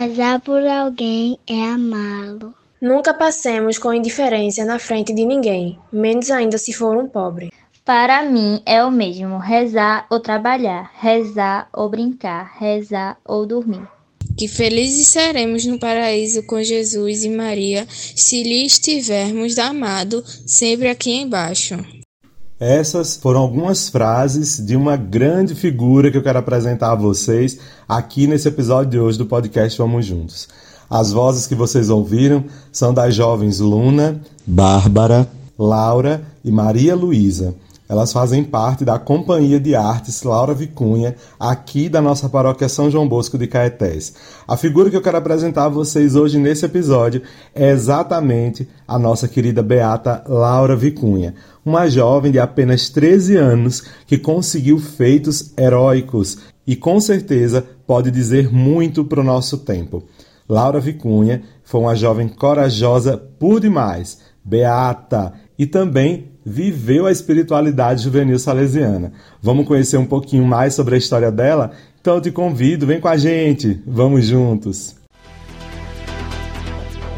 Rezar por alguém é amá-lo. Nunca passemos com indiferença na frente de ninguém, menos ainda se for um pobre. Para mim é o mesmo rezar ou trabalhar, rezar ou brincar, rezar ou dormir. Que felizes seremos no paraíso com Jesus e Maria, se lhe estivermos amado sempre aqui embaixo. Essas foram algumas frases de uma grande figura que eu quero apresentar a vocês aqui nesse episódio de hoje do podcast Vamos Juntos. As vozes que vocês ouviram são das jovens Luna, Bárbara, Laura e Maria Luísa. Elas fazem parte da Companhia de Artes Laura Vicuña, aqui da nossa paróquia São João Bosco de Caetés. A figura que eu quero apresentar a vocês hoje nesse episódio é exatamente a nossa querida Beata Laura Vicuña, uma jovem de apenas 13 anos que conseguiu feitos heróicos e com certeza pode dizer muito para o nosso tempo. Laura Vicuña foi uma jovem corajosa por demais, beata e também viveu a espiritualidade juvenil salesiana. Vamos conhecer um pouquinho mais sobre a história dela? Então eu te convido, vem com a gente! Vamos juntos!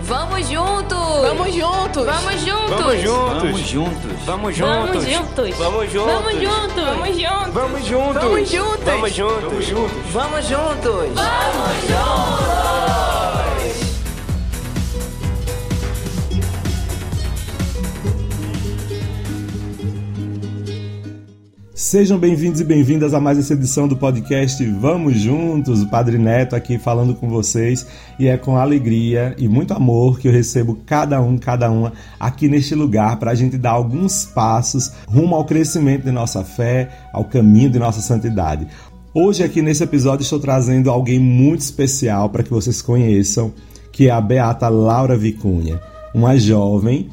Vamos juntos! Vamos juntos! Vamos juntos! Vamos juntos! Vamos juntos! Vamos juntos! Vamos juntos! Vamos juntos! Vamos juntos! Vamos juntos! Vamos juntos! Vamos juntos! Vamos juntos! Sejam bem-vindos e bem-vindas a mais essa edição do podcast Vamos Juntos, o Padre Neto aqui falando com vocês, e é com alegria e muito amor que eu recebo cada uma aqui neste lugar para a gente dar alguns passos rumo ao crescimento de nossa fé, ao caminho de nossa santidade. Hoje aqui nesse episódio estou trazendo alguém muito especial para que vocês conheçam, que é a Beata Laura Vicuña, uma jovem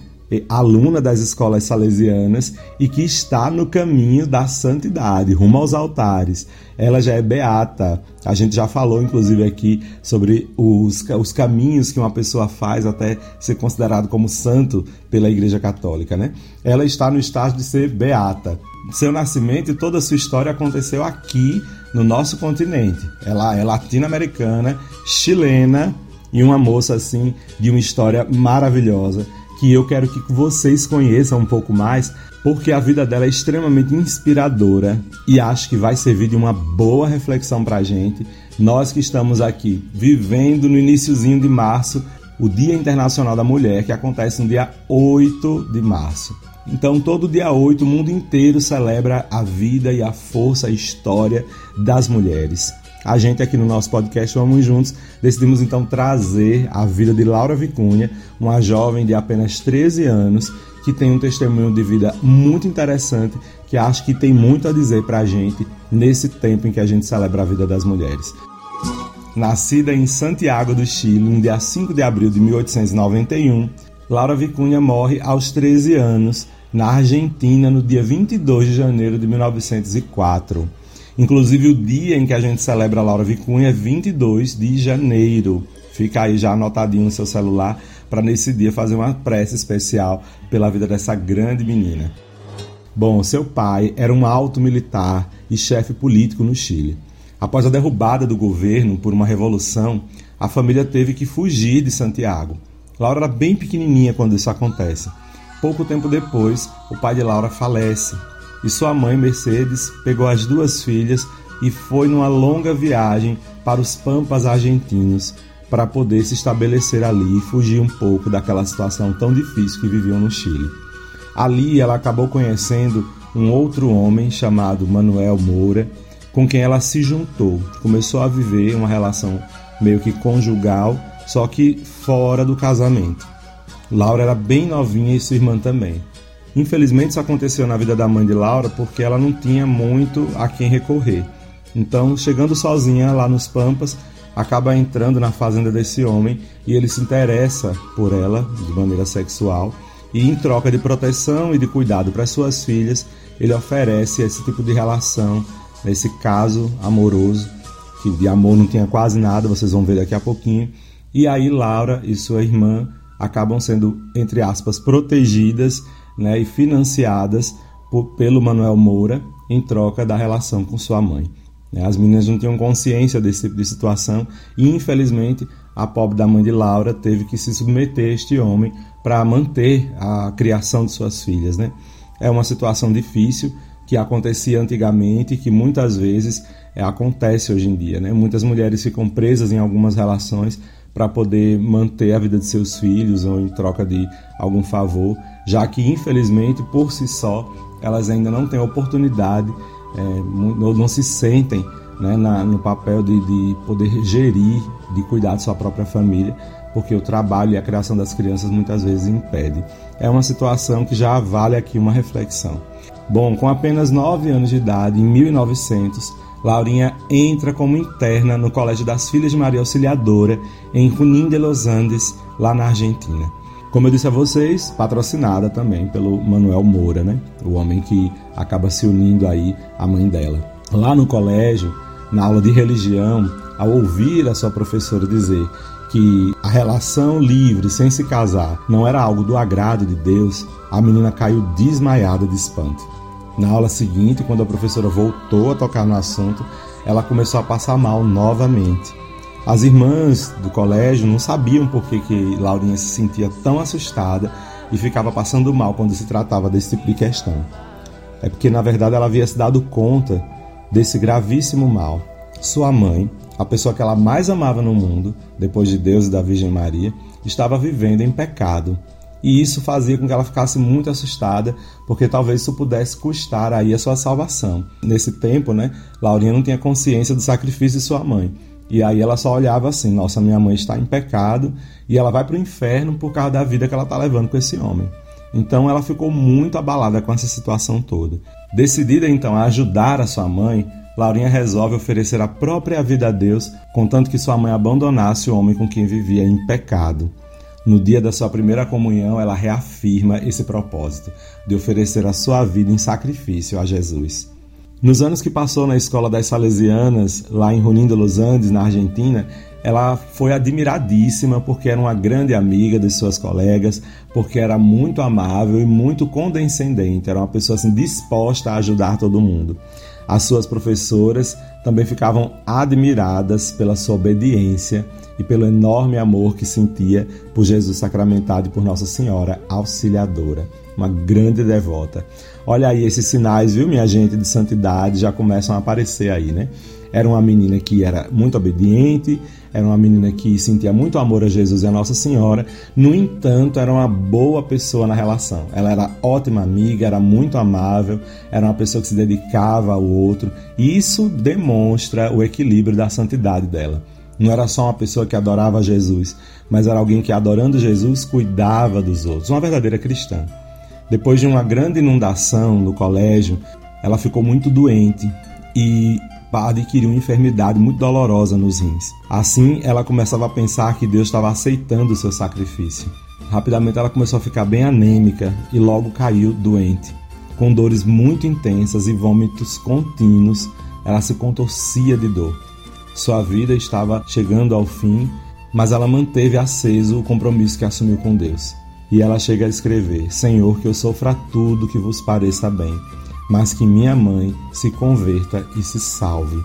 aluna das escolas salesianas e que está no caminho da santidade, rumo aos altares. Ela já é beata. A gente já falou, inclusive, aqui sobre os caminhos que uma pessoa faz até ser considerado como santo pela Igreja Católica, né? Ela está no estágio de ser beata. Seu nascimento e toda a sua história aconteceu aqui, no nosso continente. Ela é latino-americana, chilena e uma moça, assim, de uma história maravilhosa, que eu quero que vocês conheçam um pouco mais, porque a vida dela é extremamente inspiradora e acho que vai servir de uma boa reflexão para a gente. Nós que estamos aqui vivendo no iniciozinho de março, o Dia Internacional da Mulher, que acontece no dia 8 de março. Então, todo dia 8, o mundo inteiro celebra a vida e a força, a história das mulheres. A gente aqui no nosso podcast Vamos Juntos decidimos então trazer a vida de Laura Vicuña, uma jovem de apenas 13 anos que tem um testemunho de vida muito interessante, que acho que tem muito a dizer pra gente nesse tempo em que a gente celebra a vida das mulheres. Nascida em Santiago do Chile no dia 5 de abril de 1891, Laura Vicuña morre aos 13 anos na Argentina no dia 22 de janeiro de 1904. Inclusive, o dia em que a gente celebra a Laura Vicuña é 22 de janeiro. Fica aí já anotadinho no seu celular para nesse dia fazer uma prece especial pela vida dessa grande menina. Bom, seu pai era um alto militar e chefe político no Chile. Após a derrubada do governo por uma revolução, a família teve que fugir de Santiago. Laura era bem pequenininha quando isso acontece. Pouco tempo depois, o pai de Laura falece. E sua mãe, Mercedes, pegou as duas filhas e foi numa longa viagem para os pampas argentinos para poder se estabelecer ali e fugir um pouco daquela situação tão difícil que viviam no Chile. Ali ela acabou conhecendo um outro homem chamado Manuel Moura, com quem ela se juntou. Começou a viver uma relação meio que conjugal, só que fora do casamento. Laura era bem novinha e sua irmã também. Infelizmente, isso aconteceu na vida da mãe de Laura porque ela não tinha muito a quem recorrer. Então, chegando sozinha lá nos pampas, acaba entrando na fazenda desse homem e ele se interessa por ela de maneira sexual e, em troca de proteção e de cuidado para suas filhas, ele oferece esse tipo de relação, esse caso amoroso, que de amor não tinha quase nada, vocês vão ver daqui a pouquinho. E aí Laura e sua irmã acabam sendo, entre aspas, protegidas, né, e financiadas pelo Manuel Moura em troca da relação com sua mãe. As meninas não tinham consciência desse tipo de situação e, infelizmente, a pobre da mãe de Laura teve que se submeter a este homem para manter a criação de suas filhas, né? É uma situação difícil que acontecia antigamente e que muitas vezes acontece hoje em dia, né? Muitas mulheres ficam presas em algumas relações para poder manter a vida de seus filhos ou em troca de algum favor, já que, infelizmente, por si só, elas ainda não têm oportunidade ou não se sentem, né, no papel de poder gerir, de cuidar de sua própria família, porque o trabalho e a criação das crianças muitas vezes impede. É uma situação que já vale aqui uma reflexão. Bom, com apenas 9 anos de idade, em 1900, Laurinha entra como interna no Colégio das Filhas de Maria Auxiliadora, em Junín de Los Andes, lá na Argentina. Como eu disse a vocês, patrocinada também pelo Manuel Moura, né? O homem que acaba se unindo aí à mãe dela. Lá no colégio, na aula de religião, ao ouvir a sua professora dizer que a relação livre, sem se casar, não era algo do agrado de Deus, a menina caiu desmaiada de espanto. Na aula seguinte, quando a professora voltou a tocar no assunto, ela começou a passar mal novamente. As irmãs do colégio não sabiam por que Laurinha se sentia tão assustada e ficava passando mal quando se tratava desse tipo de questão. É porque, na verdade, ela havia se dado conta desse gravíssimo mal. Sua mãe, a pessoa que ela mais amava no mundo, depois de Deus e da Virgem Maria, estava vivendo em pecado. E isso fazia com que ela ficasse muito assustada, porque talvez isso pudesse custar aí a sua salvação. Nesse tempo, né, Laurinha não tinha consciência do sacrifício de sua mãe. E aí ela só olhava assim, nossa, minha mãe está em pecado, e ela vai para o inferno por causa da vida que ela está levando com esse homem. Então ela ficou muito abalada com essa situação toda. Decidida então a ajudar a sua mãe, Laurinha resolve oferecer a própria vida a Deus, contanto que sua mãe abandonasse o homem com quem vivia em pecado. No dia da sua primeira comunhão, ela reafirma esse propósito de oferecer a sua vida em sacrifício a Jesus. Nos anos que passou na escola das Salesianas, lá em Junín de Los Andes, na Argentina, ela foi admiradíssima porque era uma grande amiga de suas colegas, porque era muito amável e muito condescendente, era uma pessoa assim, disposta a ajudar todo mundo. As suas professoras também ficavam admiradas pela sua obediência e pelo enorme amor que sentia por Jesus sacramentado e por Nossa Senhora Auxiliadora, uma grande devota. Olha aí esses sinais, viu, minha gente, de santidade já começam a aparecer aí, né? Era uma menina que era muito obediente, era uma menina que sentia muito amor a Jesus e a Nossa Senhora, no entanto, era uma boa pessoa na relação. Ela era ótima amiga, era muito amável, era uma pessoa que se dedicava ao outro, e isso demonstra o equilíbrio da santidade dela. Não era só uma pessoa que adorava Jesus, mas era alguém que, adorando Jesus, cuidava dos outros, uma verdadeira cristã. Depois de uma grande inundação no colégio, ela ficou muito doente e adquiriu uma enfermidade muito dolorosa nos rins. Assim, ela começava a pensar que Deus estava aceitando o seu sacrifício. Rapidamente, ela começou a ficar bem anêmica e logo caiu doente. Com dores muito intensas e vômitos contínuos, ela se contorcia de dor. Sua vida estava chegando ao fim, mas ela manteve aceso o compromisso que assumiu com Deus. E ela chega a escrever: Senhor, que eu sofra tudo que vos pareça bem, mas que minha mãe se converta e se salve.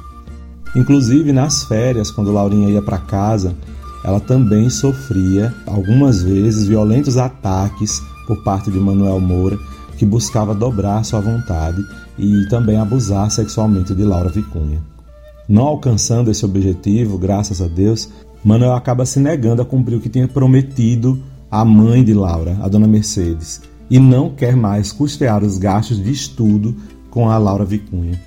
Inclusive, nas férias, quando Laurinha ia para casa, ela também sofria, algumas vezes, violentos ataques por parte de Manuel Moura, que buscava dobrar sua vontade e também abusar sexualmente de Laura Vicuña. Não alcançando esse objetivo, graças a Deus, Manuel acaba se negando a cumprir o que tinha prometido à mãe de Laura, a dona Mercedes, e não quer mais custear os gastos de estudo com a Laura Vicuña.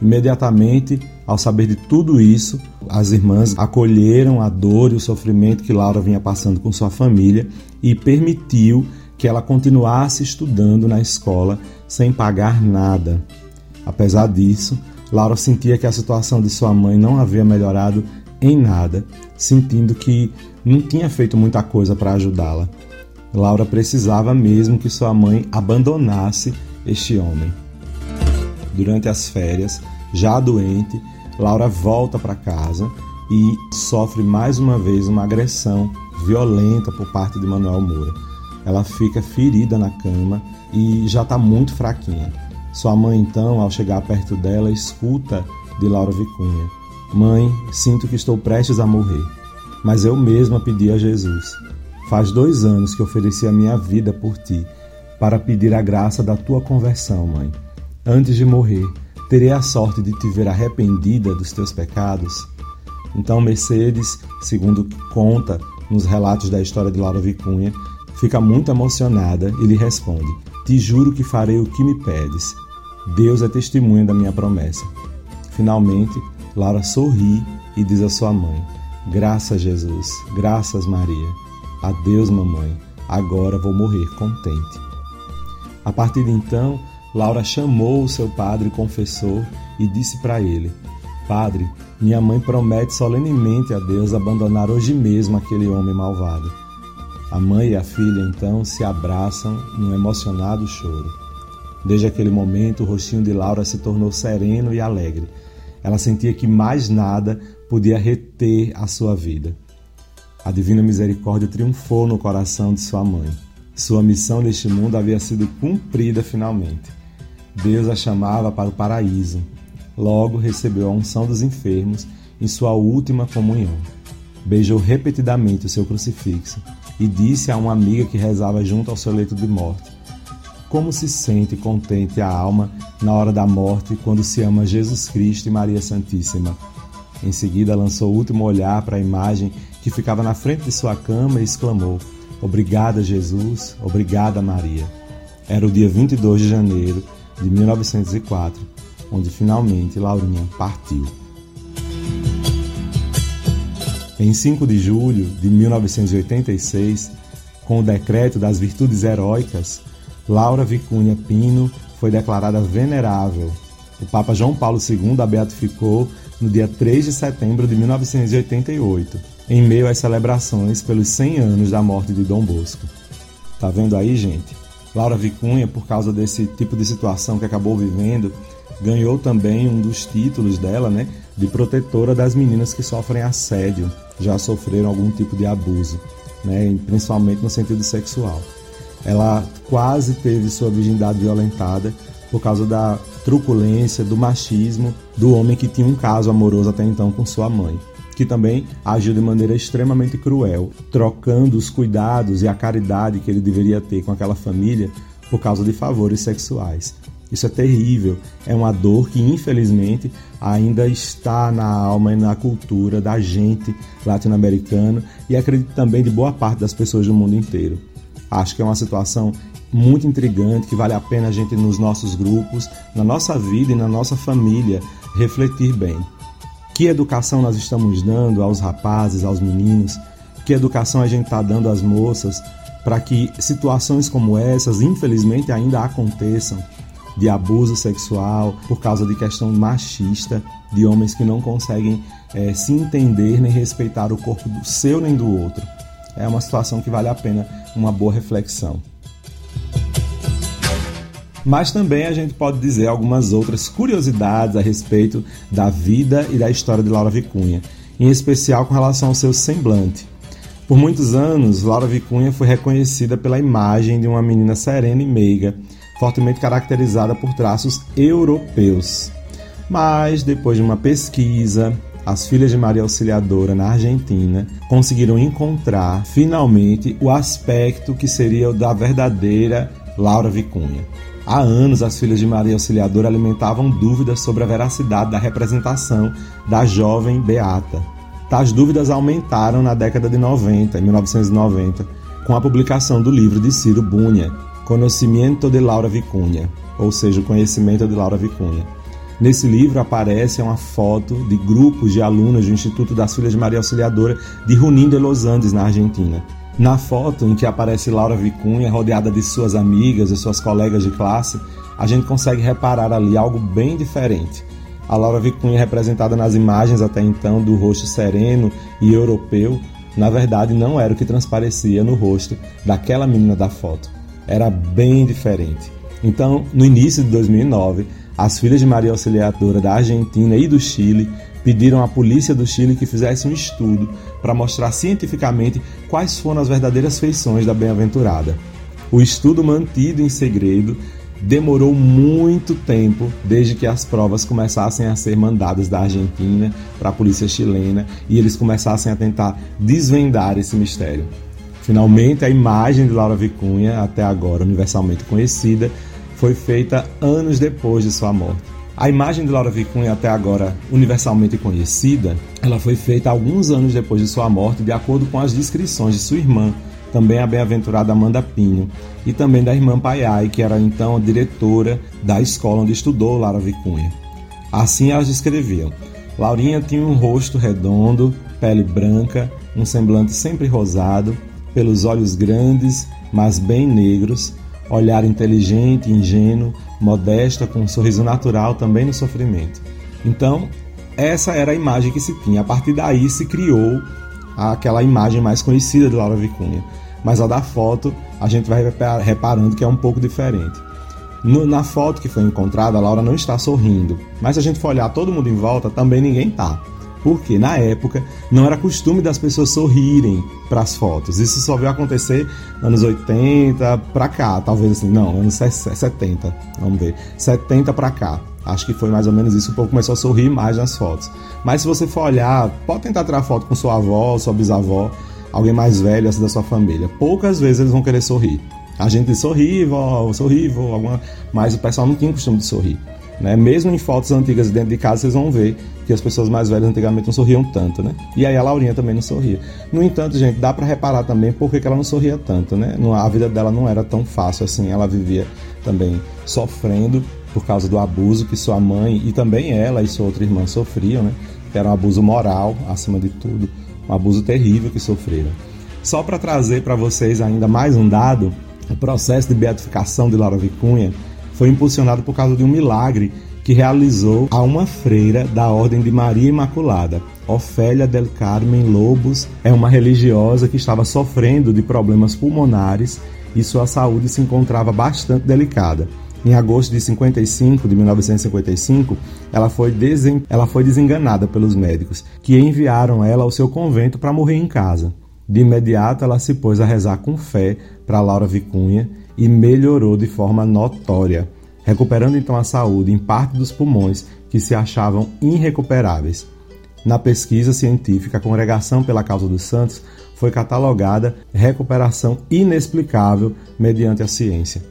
Imediatamente, ao saber de tudo isso, as irmãs acolheram a dor e o sofrimento que Laura vinha passando com sua família e permitiu que ela continuasse estudando na escola sem pagar nada. Apesar disso, Laura sentia que a situação de sua mãe não havia melhorado em nada, sentindo que não tinha feito muita coisa para ajudá-la. Laura precisava mesmo que sua mãe abandonasse este homem. Durante as férias, já doente, Laura volta para casa e sofre mais uma vez uma agressão violenta por parte de Manuel Moura. Ela fica ferida na cama e já está muito fraquinha. Sua mãe, então, ao chegar perto dela, escuta de Laura Vicuña: Mãe, sinto que estou prestes a morrer. mas eu mesma pedi a Jesus: faz 2 anos que ofereci a minha vida por ti, para pedir a graça da tua conversão, mãe. Antes de morrer, terei a sorte de te ver arrependida dos teus pecados? Então Mercedes, segundo conta nos relatos da história de Laura Vicuña, fica muito emocionada e lhe responde: te juro que farei o que me pedes. Deus é testemunha da minha promessa. Finalmente, Laura sorri e diz à sua mãe: graças, Jesus, graças, Maria. Adeus, mamãe, agora vou morrer contente. A partir de então, Laura chamou o seu padre confessor e disse para ele: Padre, minha mãe promete solenemente a Deus abandonar hoje mesmo aquele homem malvado. A mãe e a filha, então, se abraçam num emocionado choro. Desde aquele momento, o rostinho de Laura se tornou sereno e alegre. Ela sentia que mais nada podia reter a sua vida. A divina misericórdia triunfou no coração de sua mãe. Sua missão neste mundo havia sido cumprida finalmente. Deus a chamava para o paraíso. Logo recebeu a unção dos enfermos em sua última comunhão. Beijou repetidamente o seu crucifixo e disse a uma amiga que rezava junto ao seu leito de morte: como se sente contente a alma na hora da morte quando se ama Jesus Cristo e Maria Santíssima. Em seguida lançou o último olhar para a imagem que ficava na frente de sua cama e exclamou: obrigada, Jesus, obrigada, Maria. Era o dia 22 de janeiro de 1904, onde finalmente Laurinha partiu. Em 5 de julho de 1986, com o decreto das virtudes heróicas, Laura Vicuña Pino foi declarada venerável. O Papa João Paulo II a beatificou no dia 3 de setembro de 1988, em meio às celebrações pelos 100 anos da morte de Dom Bosco. Tá vendo aí, gente? Laura Vicuña, por causa desse tipo de situação que acabou vivendo, ganhou também um dos títulos dela, de protetora das meninas que sofrem assédio, já sofreram algum tipo de abuso, principalmente no sentido sexual. Ela quase teve sua virgindade violentada por causa da truculência, do machismo do homem que tinha um caso amoroso até então com sua mãe, que também agiu de maneira extremamente cruel, trocando os cuidados e a caridade que ele deveria ter com aquela família por causa de favores sexuais. Isso é terrível, é uma dor que infelizmente ainda está na alma e na cultura da gente latino-americana e acredito também de boa parte das pessoas do mundo inteiro. Acho que é uma situação muito intrigante, que vale a pena a gente nos nossos grupos, na nossa vida e na nossa família refletir bem. Que educação nós estamos dando aos rapazes, aos meninos? Que educação a gente está dando às moças para que situações como essas, infelizmente, ainda aconteçam? De abuso sexual, por causa de questão machista, de homens que não conseguem se entender nem respeitar o corpo do seu nem do outro. É uma situação que vale a pena uma boa reflexão. Mas também a gente pode dizer algumas outras curiosidades a respeito da vida e da história de Laura Vicuña, em especial com relação ao seu semblante. Por muitos anos, Laura Vicuña foi reconhecida pela imagem de uma menina serena e meiga, fortemente caracterizada por traços europeus. Mas, depois de uma pesquisa, as Filhas de Maria Auxiliadora, na Argentina, conseguiram encontrar, finalmente, o aspecto que seria o da verdadeira Laura Vicuña. Há anos, as Filhas de Maria Auxiliadora alimentavam dúvidas sobre a veracidade da representação da jovem Beata. Tais dúvidas aumentaram na década de 90, em 1990, com a publicação do livro de Ciro Brunha, Conocimiento de Laura Vicuña, ou seja, o conhecimento de Laura Vicuña. Nesse livro aparece uma foto de grupos de alunos do Instituto das Filhas de Maria Auxiliadora de Junín de Los Andes, na Argentina. Na foto em que aparece Laura Vicuña rodeada de suas amigas e suas colegas de classe, a gente consegue reparar ali algo bem diferente. A Laura Vicuña representada nas imagens até então do rosto sereno e europeu, na verdade não era o que transparecia no rosto daquela menina da foto. Era bem diferente. Então, no início de 2009, as Filhas de Maria Auxiliadora da Argentina e do Chile pediram à polícia do Chile que fizesse um estudo para mostrar cientificamente quais foram as verdadeiras feições da bem-aventurada. O estudo, mantido em segredo, demorou muito tempo desde que as provas começassem a ser mandadas da Argentina para a polícia chilena e eles começassem a tentar desvendar esse mistério. Finalmente, a imagem de Laura Vicuña, até agora universalmente conhecida, foi feita anos depois de sua morte. A imagem de Laura Vicuña, até agora universalmente conhecida, ela foi feita alguns anos depois de sua morte, de acordo com as descrições de sua irmã, também a bem-aventurada Amanda Pinho, e também da irmã Paiai, que era então a diretora da escola onde estudou Laura Vicuña. Assim elas descreviam: Laurinha tinha um rosto redondo, pele branca, um semblante sempre rosado, pelos olhos grandes, mas bem negros, olhar inteligente, ingênuo, modesta, com um sorriso natural também no sofrimento. Então, essa era a imagem que se tinha. A partir daí se criou aquela imagem mais conhecida de Laura Vicuña. Mas ao da foto, a gente vai reparando que é um pouco diferente. Na foto que foi encontrada, a Laura não está sorrindo. Mas se a gente for olhar todo mundo em volta, também ninguém está. Porque, na época, não era costume das pessoas sorrirem para as fotos. Isso só veio acontecer anos 80 para cá, talvez assim, não, anos 70, vamos ver, 70 para cá. Acho que foi mais ou menos isso, o povo começou a sorrir mais nas fotos. Mas se você for olhar, pode tentar tirar foto com sua avó, sua bisavó, alguém mais velho, assim, da sua família. Poucas vezes eles vão querer sorrir. A gente sorri, vó, sorri, vó, alguma... mas o pessoal não tinha o costume de sorrir. Né? Mesmo em fotos antigas dentro de casa, vocês vão ver que as pessoas mais velhas antigamente não sorriam tanto, né? E aí a Laurinha também não sorria. No entanto, gente, dá para reparar também porque que ela não sorria tanto, né? A vida dela não era tão fácil assim, ela vivia também sofrendo por causa do abuso que sua mãe e também ela e sua outra irmã sofriam, né? Que era um abuso moral, acima de tudo, um abuso terrível que sofreram. Só para trazer para vocês ainda mais um dado, o processo de beatificação de Laura Vicuña foi impulsionado por causa de um milagre que realizou a uma freira da Ordem de Maria Imaculada. Ofélia del Carmen Lobos é uma religiosa que estava sofrendo de problemas pulmonares e sua saúde se encontrava bastante delicada. Em agosto de 1955, ela foi desenganada pelos médicos, que enviaram ela ao seu convento para morrer em casa. De imediato, ela se pôs a rezar com fé para Laura Vicuña, e melhorou de forma notória, recuperando então a saúde em parte dos pulmões que se achavam irrecuperáveis. Na pesquisa científica, a Congregação pela Causa dos Santos foi catalogada recuperação inexplicável mediante a ciência.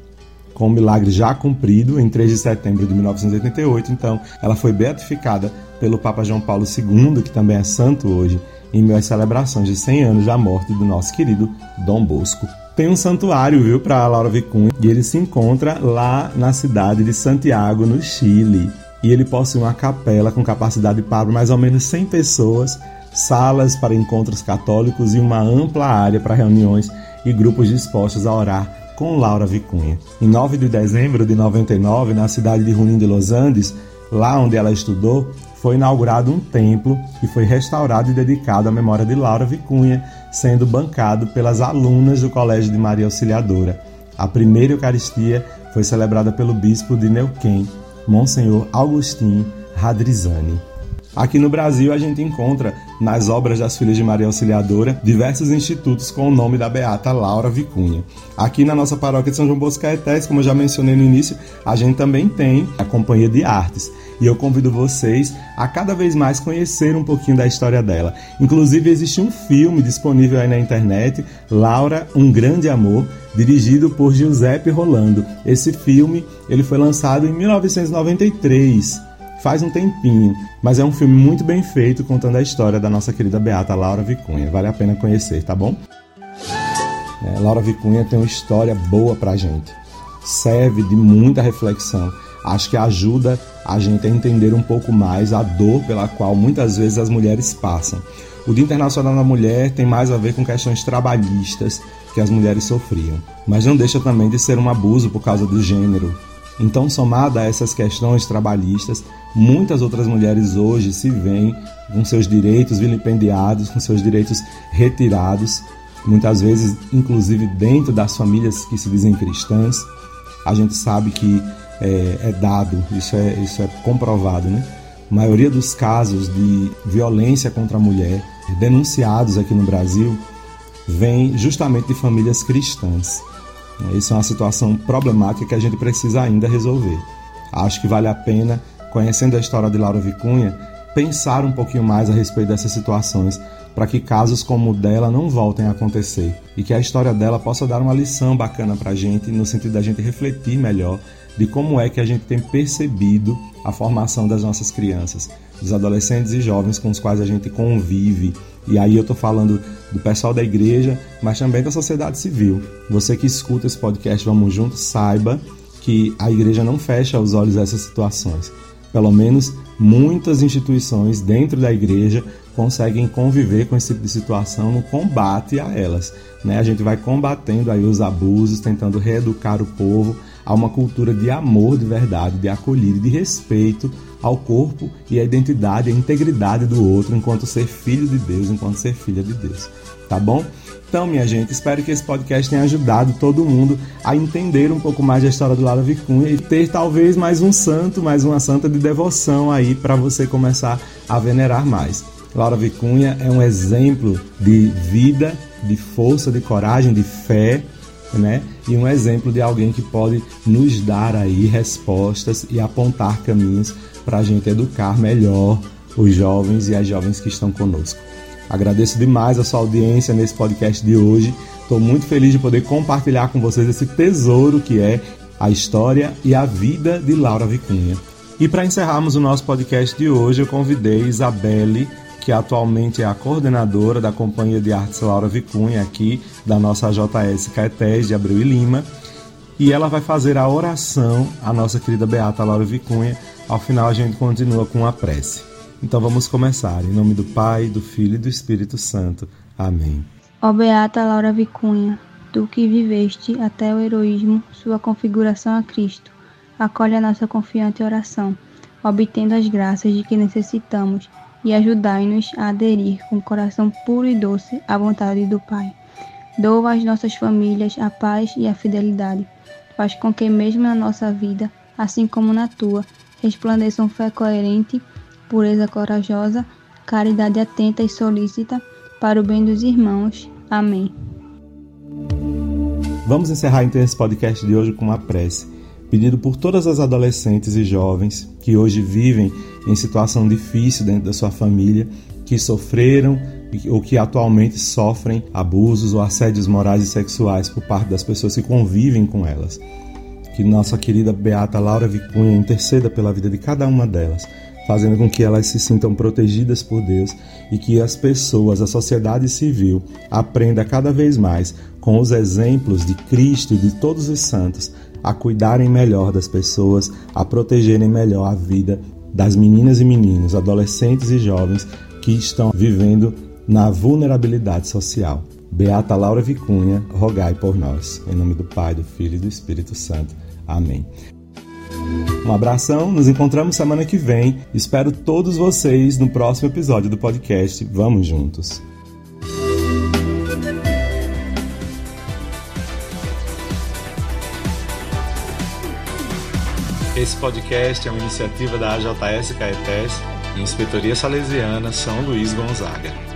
Com o milagre já cumprido, em 3 de setembro de 1988, então, ela foi beatificada pelo Papa João Paulo II, que também é santo hoje, em meio às celebrações de 100 anos da morte do nosso querido Dom Bosco. Tem um santuário, viu, para Laura Vicuña, e ele se encontra lá na cidade de Santiago, no Chile. E ele possui uma capela com capacidade para mais ou menos 100 pessoas, salas para encontros católicos e uma ampla área para reuniões e grupos dispostos a orar com Laura Vicuña. Em 9 de dezembro de 99, na cidade de Junín de Los Andes, lá onde ela estudou, foi inaugurado um templo que foi restaurado e dedicado à memória de Laura Vicuña, sendo bancado pelas alunas do Colégio de Maria Auxiliadora. A primeira Eucaristia foi celebrada pelo bispo de Neuquén, Monsenhor Agustín Radrizani. Aqui no Brasil, a gente encontra, nas obras das Filhas de Maria Auxiliadora, diversos institutos com o nome da Beata Laura Vicuña. Aqui na nossa paróquia de São João Bosco de Caetés, como eu já mencionei no início, a gente também tem a Companhia de Artes. E eu convido vocês a cada vez mais conhecer um pouquinho da história dela. Inclusive, existe um filme disponível aí na internet, Laura, um Grande Amor, dirigido por Giuseppe Rolando. Esse filme ele foi lançado em 1993. Faz um tempinho, mas é um filme muito bem feito, contando a história da nossa querida Beata Laura Vicuña. Vale a pena conhecer, tá bom? Laura Vicuña tem uma história boa pra gente. Serve de muita reflexão. Acho que ajuda a gente a entender um pouco mais a dor pela qual muitas vezes as mulheres passam. O Dia Internacional da Mulher tem mais a ver com questões trabalhistas que as mulheres sofriam. Mas não deixa também de ser um abuso por causa do gênero. Então, somada a essas questões trabalhistas, muitas outras mulheres hoje se veem com seus direitos vilipendiados, com seus direitos retirados, muitas vezes, inclusive, dentro das famílias que se dizem cristãs. A gente sabe que é dado, isso é comprovado, né? A maioria dos casos de violência contra a mulher denunciados aqui no Brasil vem justamente de famílias cristãs. Isso é uma situação problemática que a gente precisa ainda resolver. Acho que vale a pena, conhecendo a história de Laura Vicuña, pensar um pouquinho mais a respeito dessas situações, para que casos como o dela não voltem a acontecer e que a história dela possa dar uma lição bacana para a gente, no sentido da gente refletir melhor de como é que a gente tem percebido a formação das nossas crianças, dos adolescentes e jovens com os quais a gente convive. E aí eu estou falando do pessoal da igreja, mas também da sociedade civil. Você que escuta esse podcast Vamos Juntos, saiba que a igreja não fecha os olhos a essas situações. Pelo menos muitas instituições dentro da igreja conseguem conviver com esse tipo de situação no combate a elas, né? A gente vai combatendo aí os abusos, tentando reeducar o povo a uma cultura de amor de verdade, de acolhida, de respeito ao corpo e à identidade, à integridade do outro enquanto ser filho de Deus, enquanto ser filha de Deus, tá bom? Então, minha gente, espero que esse podcast tenha ajudado todo mundo a entender um pouco mais da história do Laura Vicuña e ter talvez mais um santo, mais uma santa de devoção aí para você começar a venerar mais. Laura Vicuña é um exemplo de vida, de força, de coragem, de fé, né? E um exemplo de alguém que pode nos dar aí respostas e apontar caminhos para a gente educar melhor os jovens e as jovens que estão conosco. Agradeço demais a sua audiência nesse podcast de hoje. Estou muito feliz de poder compartilhar com vocês esse tesouro que é a história e a vida de Laura Vicuña. E para encerrarmos o nosso podcast de hoje, eu convidei Isabelle, que atualmente é a coordenadora da Companhia de Artes Laura Vicuña aqui da nossa AJS-KFS de Abreu e Lima. E ela vai fazer a oração à nossa querida Beata Laura Vicuña. Ao final a gente continua com a prece. Então vamos começar, em nome do Pai, do Filho e do Espírito Santo. Amém. Ó Beata Laura Vicuña, tu que viveste até o heroísmo, sua configuração a Cristo, acolhe a nossa confiante oração, obtendo as graças de que necessitamos e ajudai-nos a aderir com coração puro e doce à vontade do Pai. Doa às nossas famílias a paz e a fidelidade. Faz com que mesmo na nossa vida, assim como na tua, resplandeçam fé coerente, pureza corajosa, caridade atenta e solícita, para o bem dos irmãos. Amém. Vamos encerrar então esse podcast de hoje com uma prece, pedido por todas as adolescentes e jovens que hoje vivem em situação difícil dentro da sua família, que sofreram ou que atualmente sofrem abusos ou assédios morais e sexuais por parte das pessoas que convivem com elas. Que nossa querida Beata Laura Vicuña interceda pela vida de cada uma delas, fazendo com que elas se sintam protegidas por Deus e que as pessoas, a sociedade civil, aprenda cada vez mais com os exemplos de Cristo e de todos os santos a cuidarem melhor das pessoas, a protegerem melhor a vida das meninas e meninos, adolescentes e jovens que estão vivendo na vulnerabilidade social. Beata Laura Vicuña, rogai por nós. Em nome do Pai, do Filho e do Espírito Santo. Amém. Um abração, nos encontramos semana que vem. Espero todos vocês no próximo episódio do podcast Vamos Juntos. Esse podcast é uma iniciativa da AJS-KFS e Inspetoria Salesiana São Luís Gonzaga.